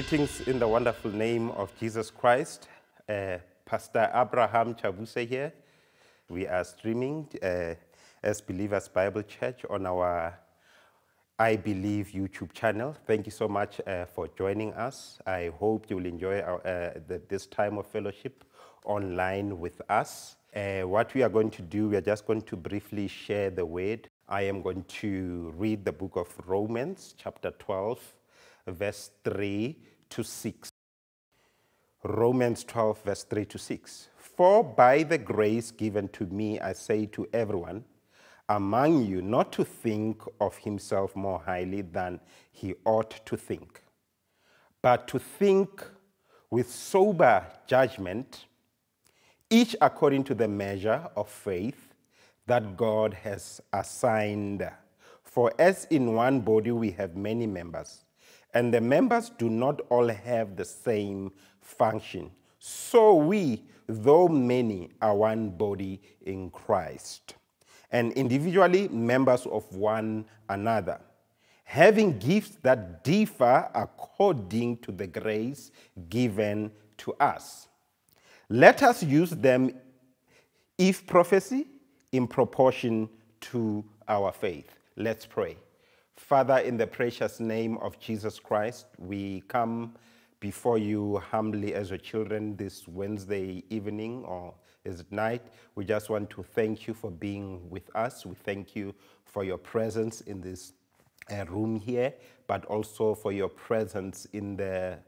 Greetings in the wonderful name of Jesus Christ. Pastor Abraham Chabuse here. We are streaming as Believers Bible Church on our I Believe YouTube channel. Thank you so much for joining us. I hope you will enjoy our, this time of fellowship online with us. What we are going to do, we are just going to briefly share the word. I am going to read the book of Romans, chapter 12, verse 3 to 6. Romans 12, verse 3 to 6. For by the grace given to me, I say to everyone among you not to think of himself more highly than he ought to think, but to think with sober judgment, each according to the measure of faith that God has assigned. For as in one body we have many members, and the members do not all have the same function. So we, though many, are one body in Christ, and individually members of one another, having gifts that differ according to the grace given to us. Let us use them, if prophecy, in proportion to our faith. Let's pray. Father, in the precious name of Jesus Christ, we come before you humbly as your children this Wednesday evening, or is it night? We just want to thank you for being with us. We thank you for your presence in this room here, but also for your presence in the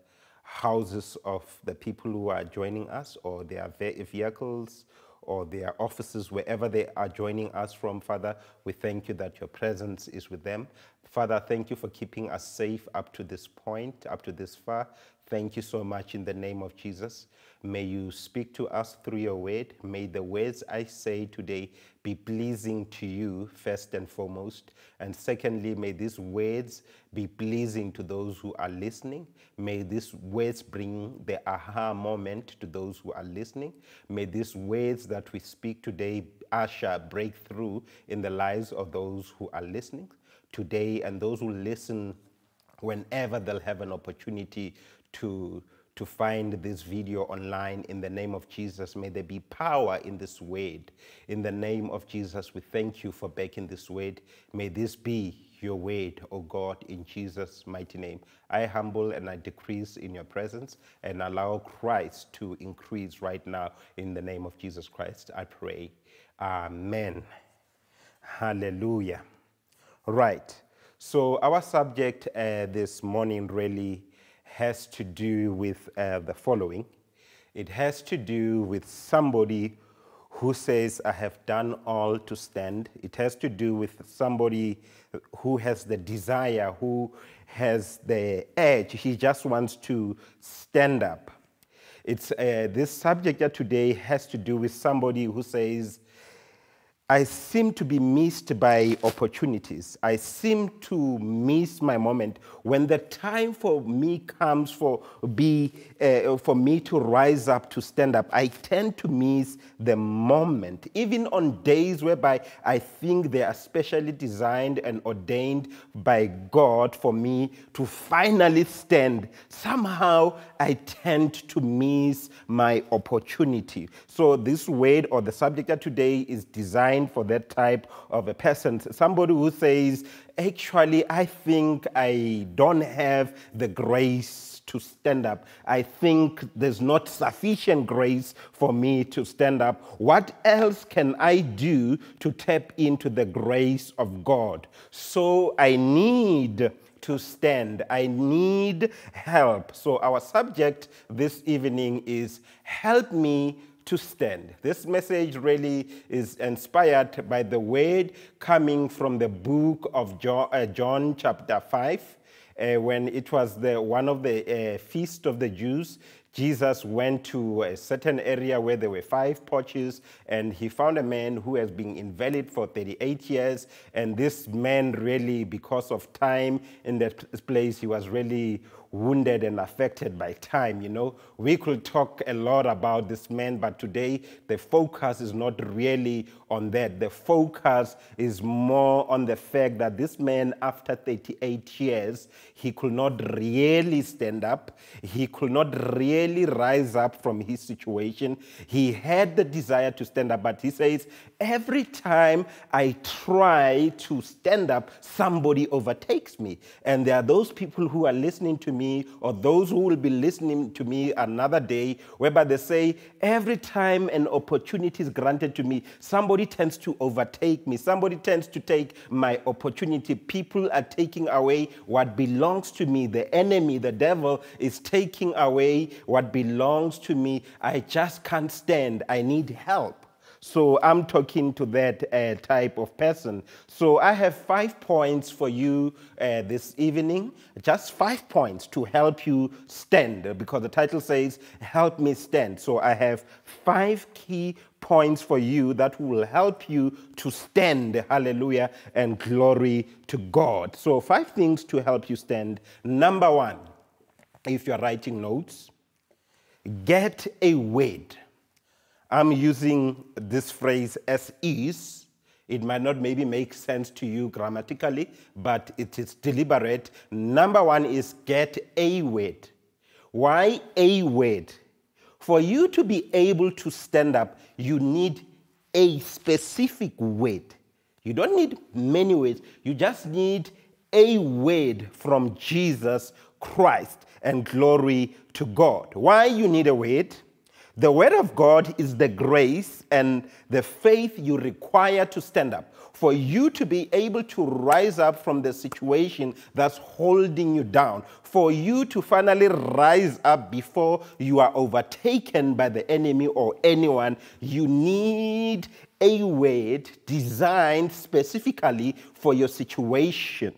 houses of the people who are joining us, or their vehicles, or their offices, wherever they are joining us from. Father, we thank you that your presence is with them. Father, thank you for keeping us safe up to this point, up to this far. Thank you so much in the name of Jesus. May you speak to us through your word. May the words I say today be pleasing to you, first and foremost. And secondly, may these words be pleasing to those who are listening. May these words bring the aha moment to those who are listening. May these words that we speak today usher breakthrough in the lives of those who are listening today, and those who listen whenever they'll have an opportunity to find this video online. In the name of Jesus, may there be power in this word. In the name of Jesus, we thank you for backing this word. May this be your word, O God, in Jesus' mighty name. I humble and I decrease in your presence, and allow Christ to increase right now. In the name of Jesus Christ, I pray. Amen. Hallelujah. Right. So our subject this morning really has to do with the following. It has to do with somebody who says, I have done all to stand. It has to do with somebody who has the desire, who has the edge. He just wants to stand up. It's this subject today has to do with somebody who says, I seem to be missed by opportunities. I seem to miss my moment. When the time for me comes for me to rise up, to stand up, I tend to miss the moment. Even on days whereby I think they are specially designed and ordained by God for me to finally stand, somehow I tend to miss my opportunity. So this word, or the subject of today, is designed for that type of a person. Somebody who says, actually, I think I don't have the grace to stand up. I think there's not sufficient grace for me to stand up. What else can I do to tap into the grace of God? So I need to stand. I need help. So our subject this evening is help me to stand. This message really is inspired by the word coming from the book of John, John chapter 5, when it was one of the feasts of the Jews. Jesus went to a certain area where there were 5 porches, and he found a man who has been invalid for 38 years. And this man really, because of time in that place, he was really wounded and affected by time, you know. We could talk a lot about this man, but today the focus is not really on that. The focus is more on the fact that this man, after 38 years, he could not really stand up. He could not really rise up from his situation. He had the desire to stand up, but he says, every time I try to stand up, somebody overtakes me. And there are those people who are listening to me, or those who will be listening to me another day, whereby they say, every time an opportunity is granted to me, somebody tends to overtake me. Somebody tends to take my opportunity. People are taking away what belongs to me. The enemy, the devil, is taking away what belongs to me. I just can't stand. I need help. So I'm talking to that type of person. So I have 5 points for you this evening, just 5 points to help you stand, because the title says, Help Me Stand. So I have 5 key points for you that will help you to stand. Hallelujah and glory to God. So 5 things to help you stand. Number 1, if you're writing notes, get a word. I'm using this phrase as is. It might not maybe make sense to you grammatically, but it is deliberate. Number 1 is get a word. Why a word? For you to be able to stand up, you need a specific word. You don't need many words. You just need a word from Jesus Christ, and glory to God. Why you need a word? The word of God is the grace and the faith you require to stand up, for you to be able to rise up from the situation that's holding you down, for you to finally rise up before you are overtaken by the enemy or anyone. You need a word designed specifically for your situation.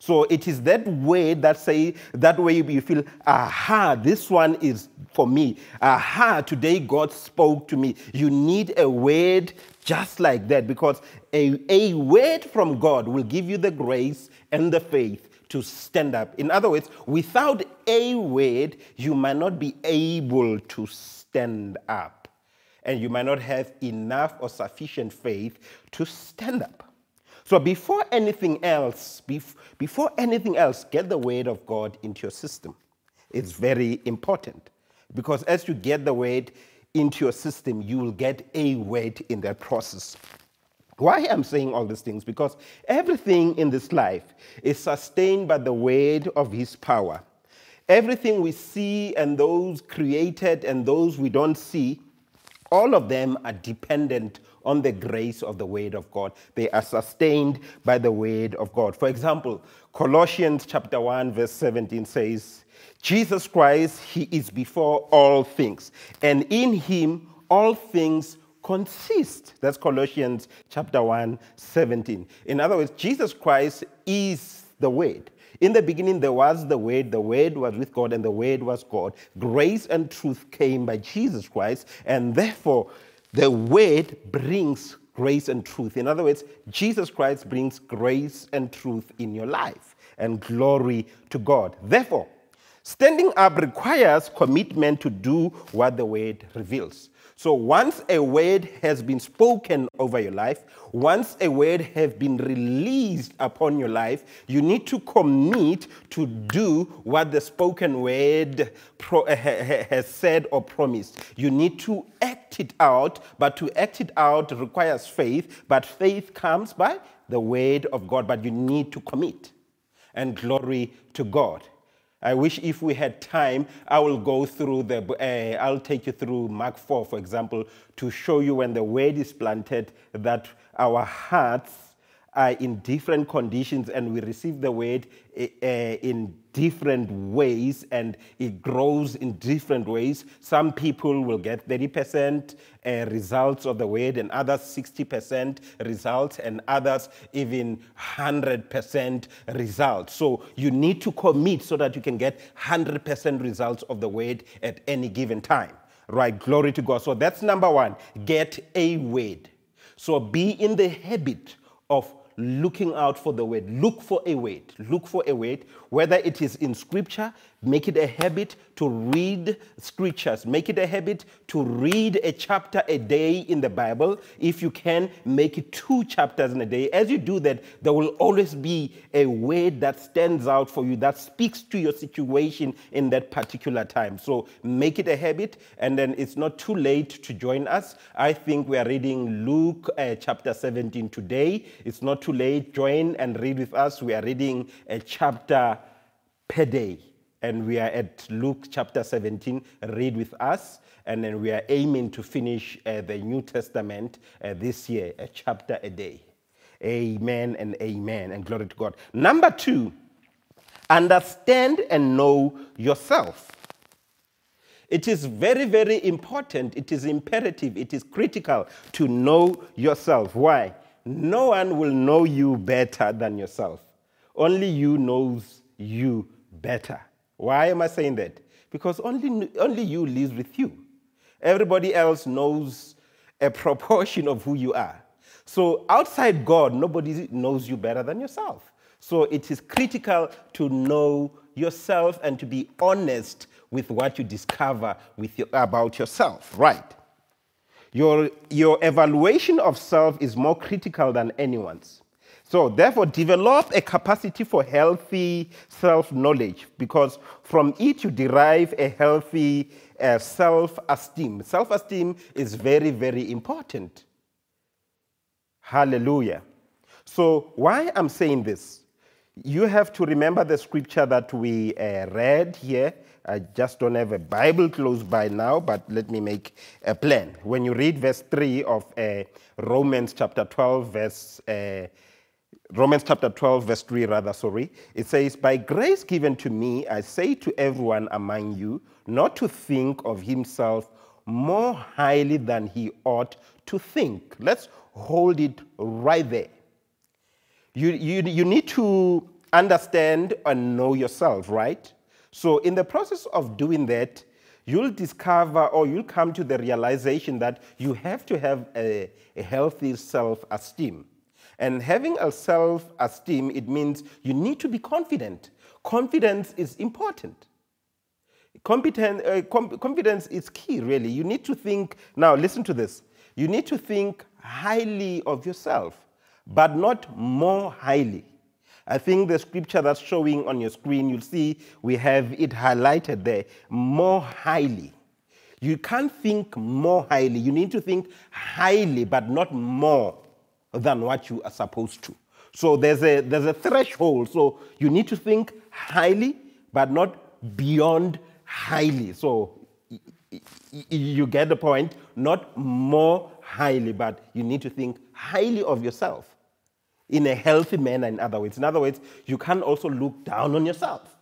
So it is that word that say, that way you feel, aha, this one is for me. Aha, today God spoke to me. You need a word just like that, because a word from God will give you the grace and the faith to stand up. In other words, without a word, you might not be able to stand up, and you might not have enough or sufficient faith to stand up. So before anything else, get the word of God into your system. It's very important, because as you get the word into your system, you will get a word in that process. Why I'm saying all these things? Because everything in this life is sustained by the word of his power. Everything we see, and those created and those we don't see, all of them are dependent on the grace of the word of God. They are sustained by the word of God. For example, Colossians chapter 1, verse 17 says, Jesus Christ, he is before all things, and in him all things consist. That's Colossians chapter 1, 17. In other words, Jesus Christ is the word. In the beginning, there was the word was with God, and the word was God. Grace and truth came by Jesus Christ, and therefore, the word brings grace and truth. In other words, Jesus Christ brings grace and truth in your life, and glory to God. Therefore, standing up requires commitment to do what the word reveals. So once a word has been spoken over your life, once a word has been released upon your life, you need to commit to do what the spoken word has said or promised. You need to act it out, but to act it out requires faith, but faith comes by the word of God, but you need to commit. And glory to God. I wish if we had time, I will go through the, I'll take you through Mark 4, for example, to show you when the word is planted, that our hearts are in different conditions and we receive the word in different ways and it grows in different ways. Some people will get 30% results of the word and others 60% results and others even 100% results. So you need to commit so that you can get 100% results of the word at any given time. Right, glory to God. So that's number one, get a word. So be in the habit of looking out for the word. Look for a word. Look for a word. Whether it is in scripture, make it a habit to read scriptures. Make it a habit to read a chapter a day in the Bible. If you can, make it 2 chapters in a day. As you do that, there will always be a word that stands out for you, that speaks to your situation in that particular time. So make it a habit, and then it's not too late to join us. I think we are reading Luke chapter 17 today. It's not too late. Join and read with us. We are reading a chapter per day. And we are at Luke chapter 17, read with us. And then we are aiming to finish the New Testament this year, a chapter a day. Amen and amen, and glory to God. Number two, understand and know yourself. It is very, very important. It is imperative. It is critical to know yourself. Why? No one will know you better than yourself. Only you knows you better. Why am I saying that? Because only you lives with you. Everybody else knows a proportion of who you are. So outside God, nobody knows you better than yourself. So it is critical to know yourself and to be honest with what you discover about yourself, right? Your evaluation of self is more critical than anyone's. So therefore, develop a capacity for healthy self-knowledge, because from it you derive a healthy self-esteem. Self-esteem is very, very important. Hallelujah. So why I'm saying this? You have to remember the scripture that we read here. I just don't have a Bible close by now, but let me make a plan. When you read verse 3 of Romans chapter 12, Romans chapter 12, verse 3, it says, "By grace given to me, I say to everyone among you, not to think of himself more highly than he ought to think." Let's hold it right there. You need to understand and know yourself, right? So in the process of doing that, you'll discover or you'll come to the realization that you have to have a healthy self-esteem. And having a self-esteem, it means you need to be confident. Confidence is important. Confidence is key, really. You need to think, now listen to this, you need to think highly of yourself, but not more highly. I think the scripture that's showing on your screen, you'll see we have it highlighted there, more highly. You can't think more highly. You need to think highly, but not more than what you are supposed to. So there's a threshold. So you need to think highly, but not beyond highly. So you get the point, not more highly, but you need to think highly of yourself in a healthy manner, in other words. In other words, you can also look down on yourself.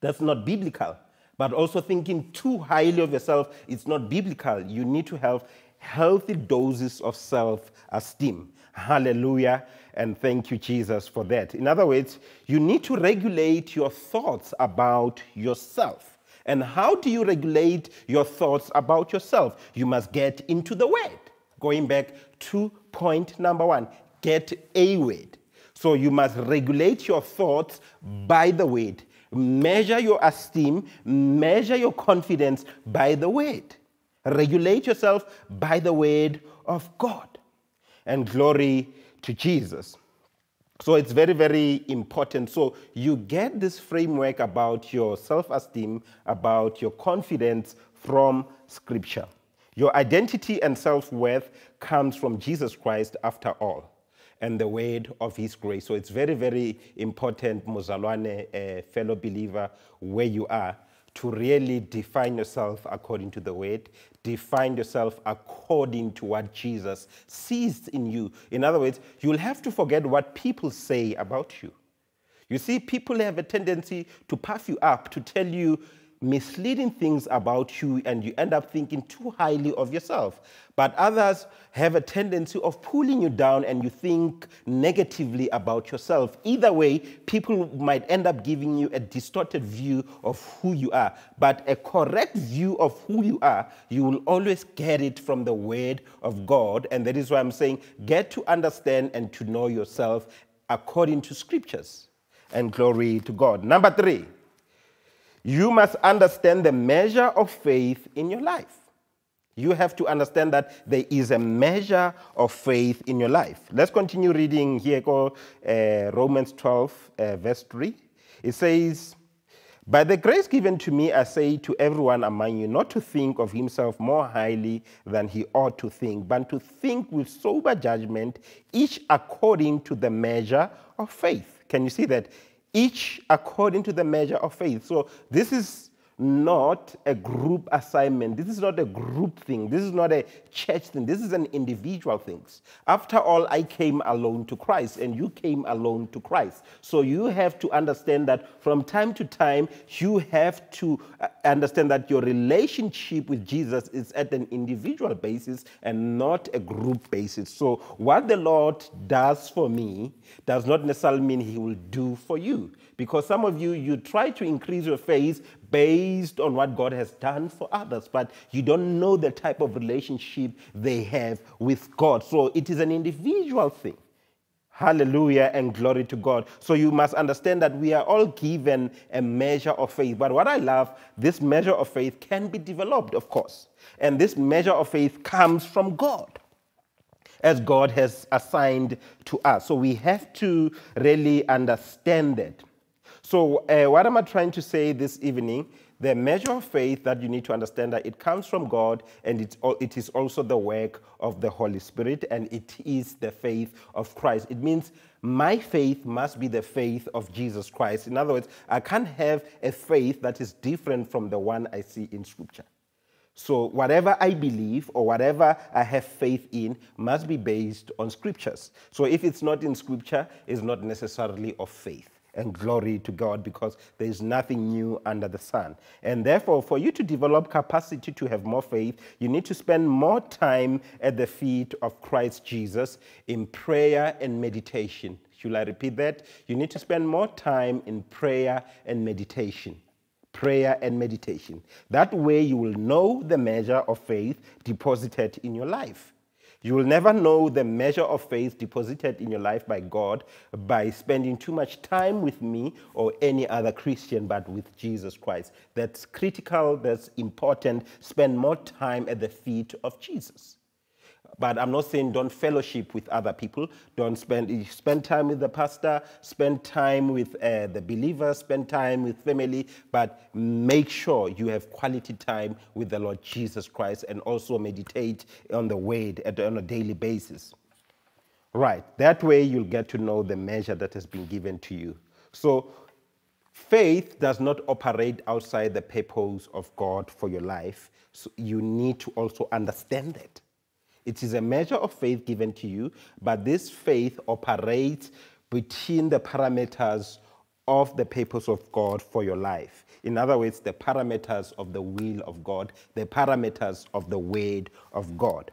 That's not biblical. But also thinking too highly of yourself, it's not biblical. You need to have healthy doses of self-esteem. Hallelujah, and thank you, Jesus, for that. In other words, you need to regulate your thoughts about yourself. And how do you regulate your thoughts about yourself? You must get into the word. Going back to point number one, get a word. So you must regulate your thoughts by the word. Measure your esteem, measure your confidence by the word. Regulate yourself by the word of God. And glory to Jesus. So it's very, very important. So you get this framework about your self-esteem, about your confidence from Scripture. Your identity and self-worth comes from Jesus Christ after all, and the word of his grace. So it's very, very important, Mozalwane, fellow believer, where you are, to really define yourself according to the word, define yourself according to what Jesus sees in you. In other words, you'll have to forget what people say about you. You see, people have a tendency to puff you up, to tell you misleading things about you, and you end up thinking too highly of yourself. But others have a tendency of pulling you down, and you think negatively about yourself. Either way, people might end up giving you a distorted view of who you are. But a correct view of who you are, you will always get it from the word of God. And that is why I'm saying, get to understand and to know yourself according to scriptures. And glory to God. Number three, you must understand the measure of faith in your life. You have to understand that there is a measure of faith in your life. Let's continue reading here, Romans 12, verse 3. It says, "By the grace given to me, I say to everyone among you, not to think of himself more highly than he ought to think, but to think with sober judgment, each according to the measure of faith." Can you see that? Each according to the measure of faith. So this is not a group assignment. This is not a group thing. This is not a church thing. This is an individual thing. After all, I came alone to Christ, and you came alone to Christ. So you have to understand that from time to time, you have to understand that your relationship with Jesus is at an individual basis and not a group basis. So what the Lord does for me does not necessarily mean he will do for you. Because some of you, you try to increase your faith based on what God has done for others, but you don't know the type of relationship they have with God. So it is an individual thing. Hallelujah and glory to God. So you must understand that we are all given a measure of faith. But what I love, this measure of faith can be developed, of course. And this measure of faith comes from God, as God has assigned to us. So we have to really understand that. So what am I trying to say this evening? The measure of faith that you need to understand that it comes from God, and it is also the work of the Holy Spirit, and it is the faith of Christ. It means my faith must be the faith of Jesus Christ. In other words, I can't have a faith that is different from the one I see in Scripture. So whatever I believe or whatever I have faith in must be based on Scriptures. So if it's not in Scripture, it's not necessarily of faith. And glory to God, because there is nothing new under the sun. And therefore, for you to develop capacity to have more faith, you need to spend more time at the feet of Christ Jesus in prayer and meditation. Should I repeat that? You need to spend more time in prayer and meditation. Prayer and meditation. That way you will know the measure of faith deposited in your life. You will never know the measure of faith deposited in your life by God by spending too much time with me or any other Christian, but with Jesus Christ. That's critical, that's important. Spend more time at the feet of Jesus. But I'm not saying don't fellowship with other people. Don't spend time with the pastor, spend time with the believers, spend time with family, but make sure you have quality time with the Lord Jesus Christ, and also meditate on the word on a daily basis. Right, that way you'll get to know the measure that has been given to you. So faith does not operate outside the purpose of God for your life. So you need to also understand that. It is a measure of faith given to you, but this faith operates between the parameters of the purpose of God for your life. In other words, the parameters of the will of God, the parameters of the word of God.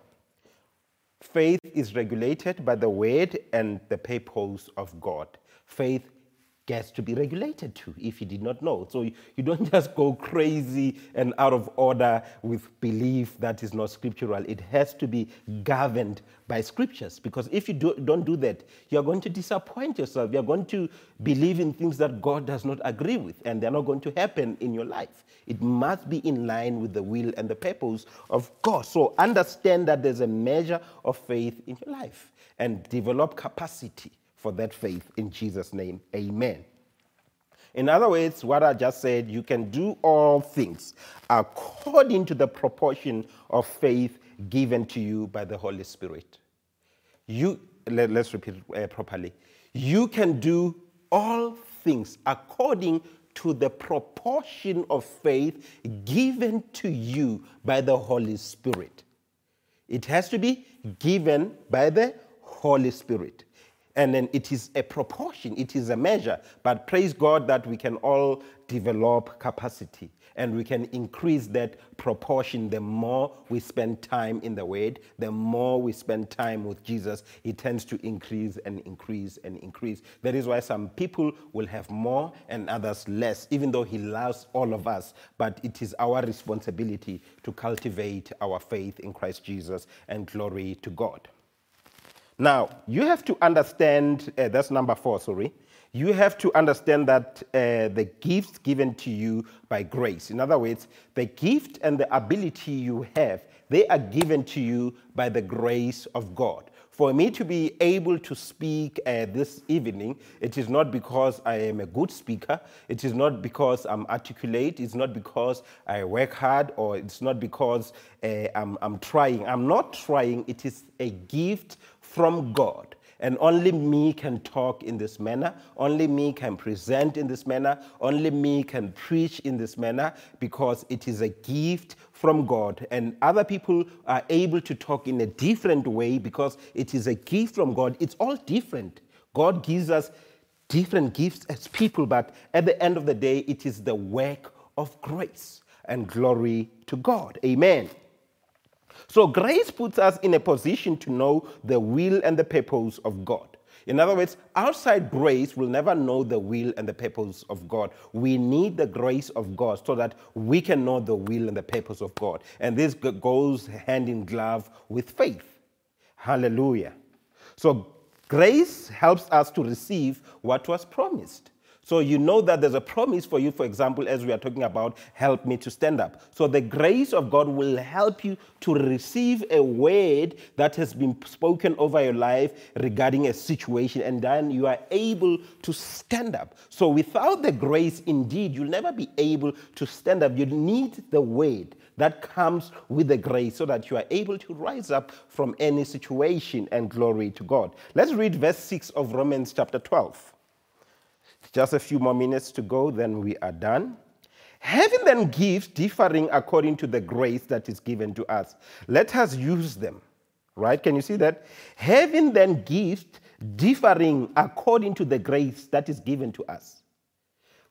Faith is regulated by the word and the purpose of God. Faith gets to be regulated too, if you did not know. So you don't just go crazy and out of order with belief that is not scriptural. It has to be governed by scriptures, because if you don't do that, you're going to disappoint yourself. You're going to believe in things that God does not agree with, and they're not going to happen in your life. It must be in line with the will and the purpose of God. So understand that there's a measure of faith in your life, and develop capacity for that faith in Jesus' name. Amen. In other words, what I just said, you can do all things according to the proportion of faith given to you by the Holy Spirit. Let's repeat it properly. You can do all things according to the proportion of faith given to you by the Holy Spirit. It has to be given by the Holy Spirit. And then it is a proportion, it is a measure. But praise God that we can all develop capacity and we can increase that proportion. The more we spend time in the Word, the more we spend time with Jesus, it tends to increase and increase and increase. That is why some people will have more and others less, even though He loves all of us. But it is our responsibility to cultivate our faith in Christ Jesus, and glory to God. Now, you have to understand, that's number 4, sorry. You have to understand that the gifts given to you by grace, in other words, the gift and the ability you have, they are given to you by the grace of God. For me to be able to speak this evening, it is not because I am a good speaker, it is not because I'm articulate, it's not because I work hard, or it's not because I'm trying. I'm not trying, it is a gift from God. And only me can talk in this manner, only me can present in this manner, only me can preach in this manner, because it is a gift from God. And other people are able to talk in a different way because it is a gift from God. It's all different. God gives us different gifts as people, but at the end of the day, it is the work of grace, and glory to God. Amen. So grace puts us in a position to know the will and the purpose of God. In other words, outside grace, we'll never know the will and the purpose of God. We need the grace of God so that we can know the will and the purpose of God. And this goes hand in glove with faith. Hallelujah. So grace helps us to receive what was promised. So you know that there's a promise for you, for example, as we are talking about, help me to stand up. So the grace of God will help you to receive a word that has been spoken over your life regarding a situation, and then you are able to stand up. So without the grace, indeed, you'll never be able to stand up. You need the word that comes with the grace so that you are able to rise up from any situation, and glory to God. Let's read verse 6 of Romans chapter 12. Just a few more minutes to go, then we are done. Having then gifts differing according to the grace that is given to us, let us use them. Right? Can you see that? Having then gifts differing according to the grace that is given to us.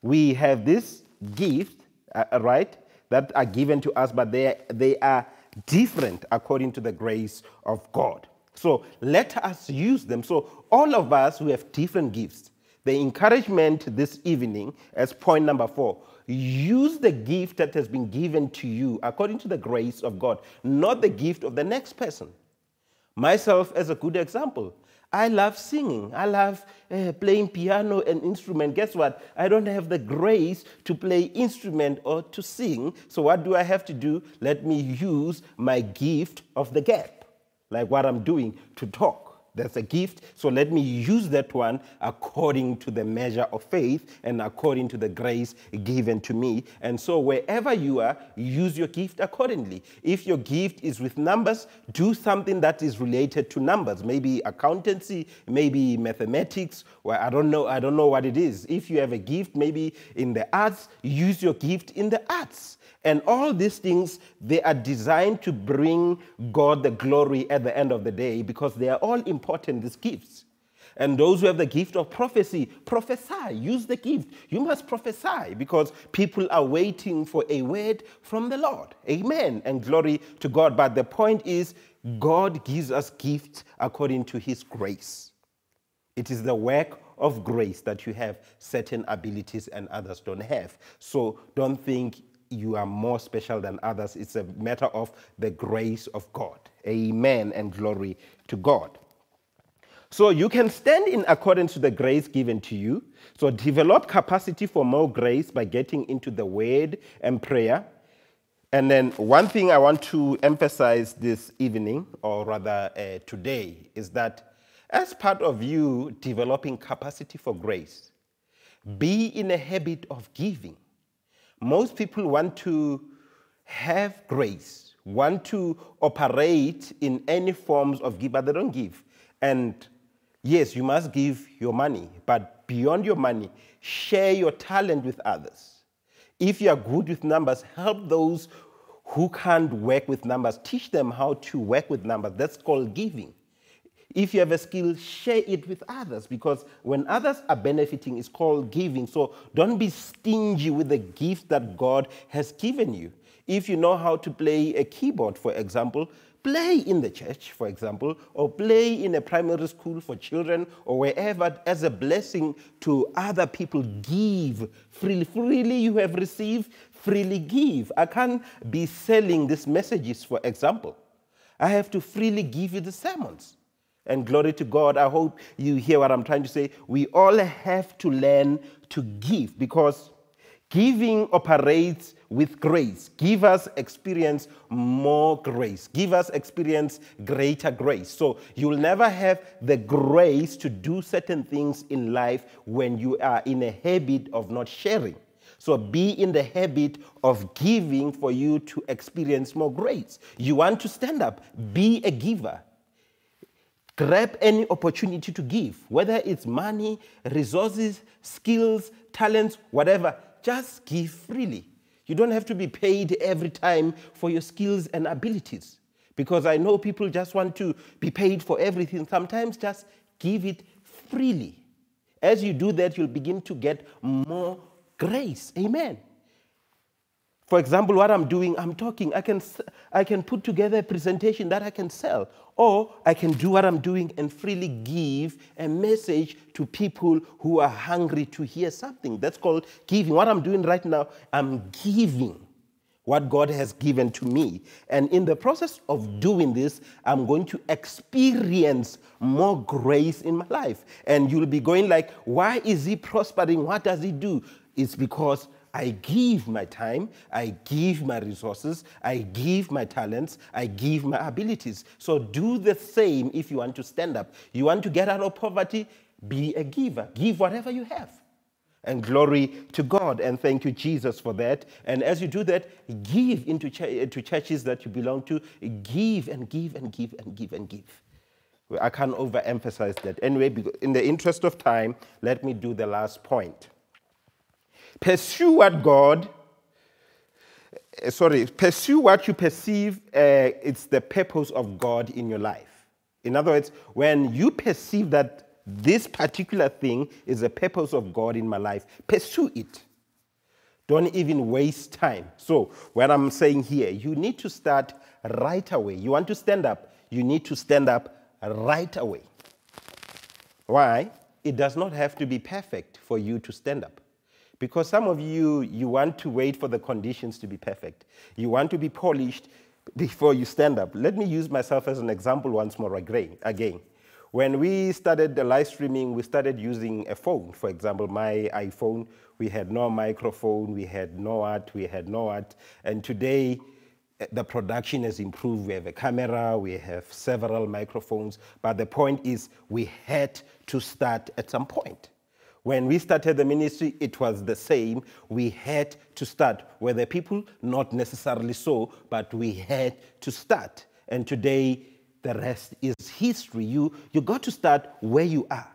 We have this gift, right, that are given to us, but they are different according to the grace of God. So let us use them. So all of us, we have different gifts. The encouragement this evening as point number 4, use the gift that has been given to you according to the grace of God, not the gift of the next person. Myself as a good example, I love singing, I love playing piano and instrument. Guess what? I don't have the grace to play instrument or to sing, so what do I have to do? Let me use my gift of the gap, like what I'm doing, to talk. That's a gift, so let me use that one according to the measure of faith and according to the grace given to me. And so wherever you are, use your gift accordingly. If your gift is with numbers, do something that is related to numbers, maybe accountancy, maybe mathematics, well, I don't know what it is. If you have a gift maybe in the arts, use your gift in the arts. And all these things, they are designed to bring God the glory at the end of the day, because they are all important, these gifts. And those who have the gift of prophecy, prophesy, use the gift. You must prophesy because people are waiting for a word from the Lord. Amen, and glory to God. But the point is, God gives us gifts according to His grace. It is the work of grace that you have certain abilities and others don't have. So don't think you are more special than others. It's a matter of the grace of God. Amen, and glory to God. So you can stand in accordance to the grace given to you. So develop capacity for more grace by getting into the Word and prayer. And then one thing I want to emphasize this evening, or rather today, is that as part of you developing capacity for grace, be in a habit of giving. Most people want to have grace, want to operate in any forms of give, but they don't give. And Yes, you must give your money, but beyond your money, share your talent with others. If you are good with numbers, help those who can't work with numbers. Teach them how to work with numbers. That's called giving. If you have a skill, share it with others, because when others are benefiting, it's called giving. So don't be stingy with the gift that God has given you. If you know how to play a keyboard, for example, play in the church, for example, or play in a primary school for children or wherever as a blessing to other people. Give freely. Freely you have received, freely give. I can't be selling these messages, for example. I have to freely give you the sermons. And glory to God, I hope you hear what I'm trying to say. We all have to learn to give, because giving operates with grace. Give us experience more grace. Give us experience greater grace. So you'll never have the grace to do certain things in life when you are in a habit of not sharing. So be in the habit of giving for you to experience more grace. You want to stand up, be a giver. Grab any opportunity to give, whether it's money, resources, skills, talents, whatever. Just give freely. You don't have to be paid every time for your skills and abilities, because I know people just want to be paid for everything. Sometimes just give it freely. As you do that, you'll begin to get more grace. Amen. For example, what I'm doing, I'm talking. I can put together a presentation that I can sell, or I can do what I'm doing and freely give a message to people who are hungry to hear something. That's called giving. What I'm doing right now, I'm giving what God has given to me. And in the process of doing this, I'm going to experience more grace in my life. And you'll be going like, why is he prospering? What does he do? It's because I give my time, I give my resources, I give my talents, I give my abilities. So do the same if you want to stand up. You want to get out of poverty, be a giver. Give whatever you have. And glory to God, and thank you, Jesus, for that. And as you do that, give into to churches that you belong to. Give and give and give and give and give. I can't overemphasize that. Anyway, in the interest of time, let me do the last point. Pursue what you perceive it's the purpose of God in your life. In other words, when you perceive that this particular thing is the purpose of God in my life, pursue it. Don't even waste time. So what I'm saying here, you need to start right away. You want to stand up, you need to stand up right away. Why? It does not have to be perfect for you to stand up. Because some of you want to wait for the conditions to be perfect. You want to be polished before you stand up. Let me use myself as an example once more again. When we started the live streaming, we started using a phone. For example, my iPhone, we had no microphone, we had no art, And today, the production has improved. We have a camera, we have several microphones. But the point is, we had to start at some point. When we started the ministry, it was the same. We had to start. Were there people? Not necessarily so, but we had to start. And today, the rest is history. You got to start where you are.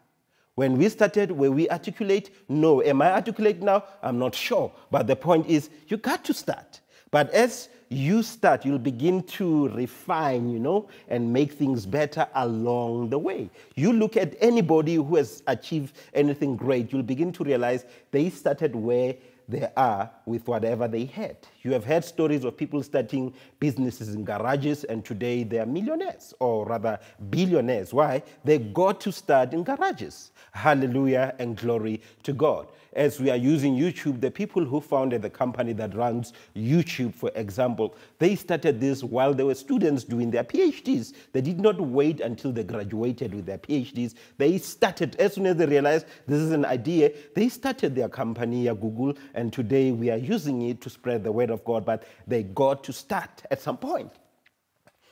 When we started, were we articulate? No. Am I articulate now? I'm not sure. But the point is, you got to start. But as you start, you'll begin to refine, and make things better along the way. You look at anybody who has achieved anything great, you'll begin to realize they started where they are with whatever they had. You have heard stories of people starting businesses in garages, and today they are millionaires, or rather billionaires. Why? They got to start in garages. Hallelujah and glory to God. As we are using YouTube, the people who founded the company that runs YouTube, for example, they started this while they were students doing their PhDs. They did not wait until they graduated with their PhDs. They started, as soon as they realized this is an idea, they started their company, Google, and today we are using it to spread the word of God, but they got to start at some point.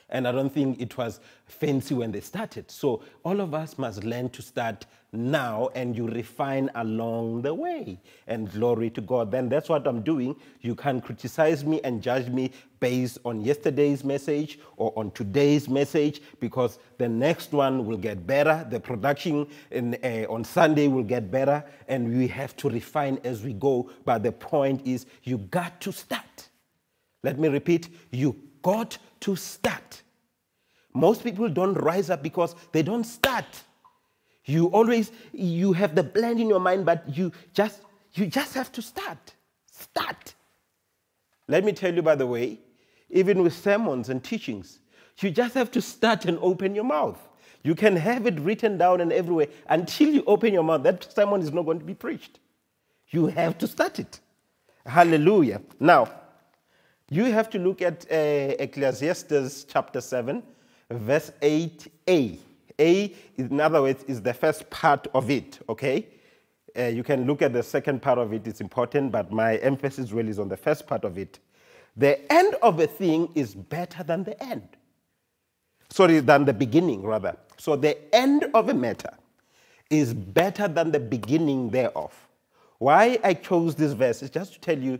And I don't think it was fancy when they started. So all of us must learn to start now, and you refine along the way. And glory to God. Then that's what I'm doing. You can criticize me and judge me based on yesterday's message or on today's message, because the next one will get better. The production on Sunday will get better, and we have to refine as we go. But the point is, you got to start. Let me repeat, you got to start. Most people don't rise up because they don't start. You have the plan in your mind, but you just have to start. Start. Let me tell you, by the way, even with sermons and teachings, you just have to start and open your mouth. You can have it written down and everywhere. Until you open your mouth, that sermon is not going to be preached. You have to start it. Hallelujah. Now, you have to look at Ecclesiastes chapter 7, verse 8a. A, in other words, is the first part of it, okay? You can look at the second part of it. It's important, but my emphasis really is on the first part of it. The end of a thing is better than the end. Sorry, than the beginning, rather. So the end of a matter is better than the beginning thereof. Why I chose this verse is just to tell you,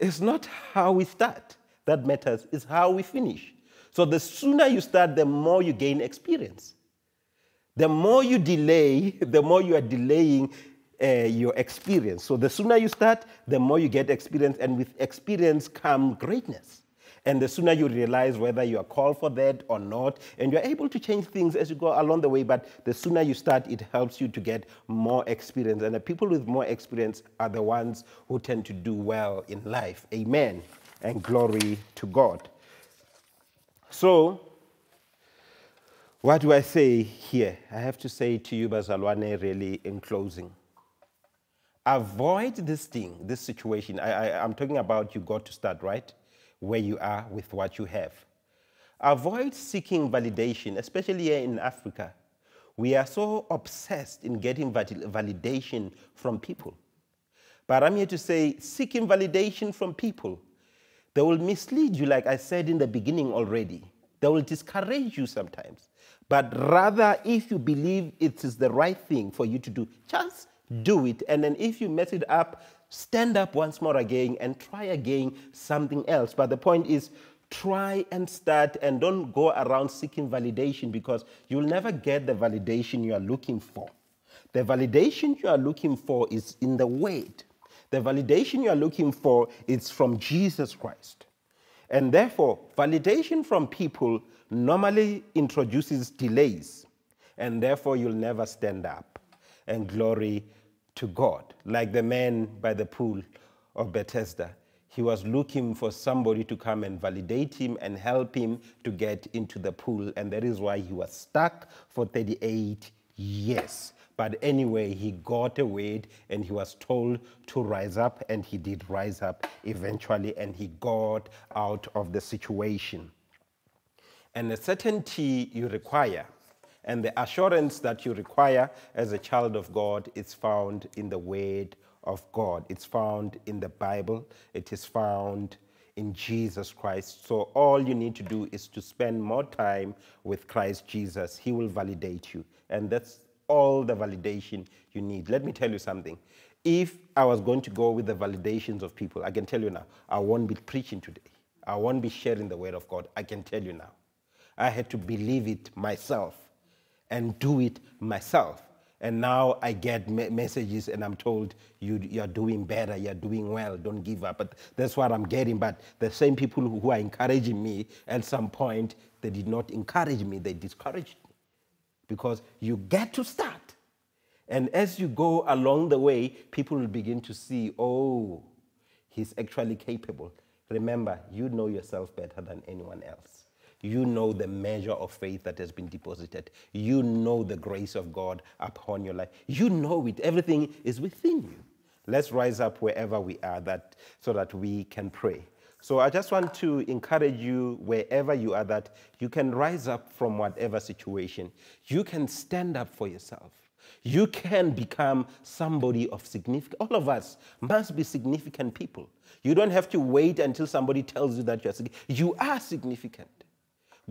it's not how we start that matters, it's how we finish. So the sooner you start, the more you gain experience. The more you delay, the more you are delaying your experience. So the sooner you start, the more you get experience, and with experience comes greatness. And the sooner you realize whether you are called for that or not, and you're able to change things as you go along the way, but the sooner you start, it helps you to get more experience. And the people with more experience are the ones who tend to do well in life. Amen. And glory to God. So, what do I say here? I have to say to you, Bazalwane, really, in closing. Avoid this thing, this situation. I'm talking about you got to start, right? Where you are with what you have. Avoid seeking validation, especially here in Africa. We are so obsessed in getting validation from people. But I'm here to say, seeking validation from people, they will mislead you, like I said in the beginning already. They will discourage you sometimes. But rather, if you believe it is the right thing for you to do, just do it. And then if you mess it up, stand up once more again and try again something else. But the point is, try and start, and don't go around seeking validation, because you'll never get the validation you are looking for. The validation you are looking for is in the Word. The validation you are looking for is from Jesus Christ. And therefore, validation from people normally introduces delays, and therefore you'll never stand up. And glory to God. Like the man by the pool of Bethesda, he was looking for somebody to come and validate him and help him to get into the pool, and that is why he was stuck for 38 years. But anyway, he got a word, and he was told to rise up, and he did rise up eventually, and he got out of the situation. And the certainty you require and the assurance that you require as a child of God is found in the Word of God. It's found in the Bible. It is found in Jesus Christ. So all you need to do is to spend more time with Christ Jesus. He will validate you. And that's all the validation you need. Let me tell you something. If I was going to go with the validations of people, I can tell you now, I won't be preaching today. I won't be sharing the Word of God. I can tell you now. I had to believe it myself and do it myself. And now I get messages and I'm told, you're doing better, you're doing well, don't give up. But that's what I'm getting. But the same people who are encouraging me, at some point, they did not encourage me, they discouraged me. Because you get to start. And as you go along the way, people will begin to see, oh, he's actually capable. Remember, you know yourself better than anyone else. You know the measure of faith that has been deposited. You know the grace of God upon your life. You know it. Everything is within you. Let's rise up wherever we are so that we can pray. So I just want to encourage you, wherever you are, that you can rise up from whatever situation. You can stand up for yourself. You can become somebody of significance. All of us must be significant people. You don't have to wait until somebody tells you that you are significant. You are significant.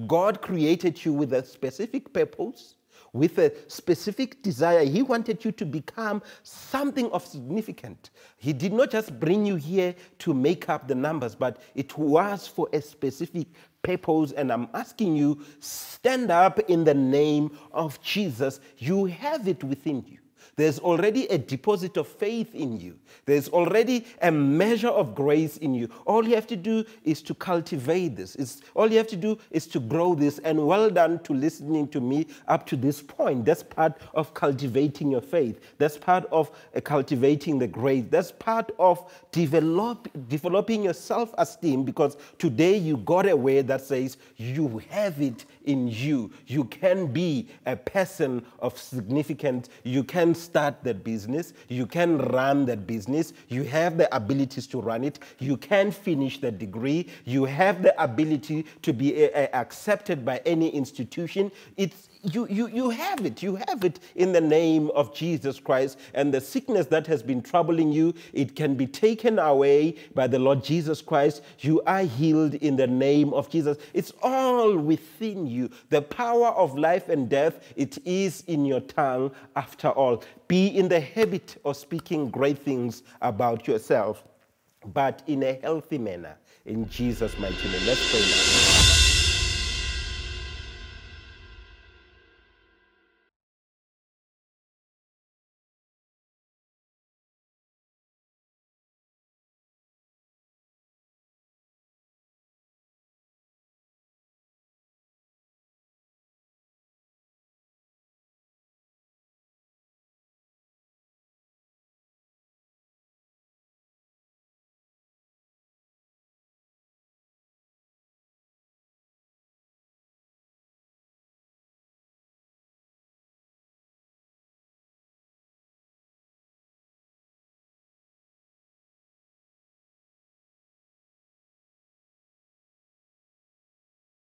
God created you with a specific purpose, with a specific desire. He wanted you to become something of significance. He did not just bring you here to make up the numbers, but it was for a specific purpose. And I'm asking you, stand up in the name of Jesus. You have it within you. There's already a deposit of faith in you. There's already a measure of grace in you. All you have to do is to cultivate this. All you have to do is to grow this. And well done to listening to me up to this point. That's part of cultivating your faith. That's part of cultivating the grace. That's part of developing your self-esteem, because today you got a word that says you have it in you. You can be a person of significance. You can start that business. You can run that business. You have the abilities to run it. You can finish the degree. You have the ability to be accepted by any institution. You have it. You have it in the name of Jesus Christ. And the sickness that has been troubling you, it can be taken away by the Lord Jesus Christ. You are healed in the name of Jesus. It's all within you. The power of life and death, it is in your tongue after all. Be in the habit of speaking great things about yourself, but in a healthy manner. In Jesus' mighty name. Let's pray now.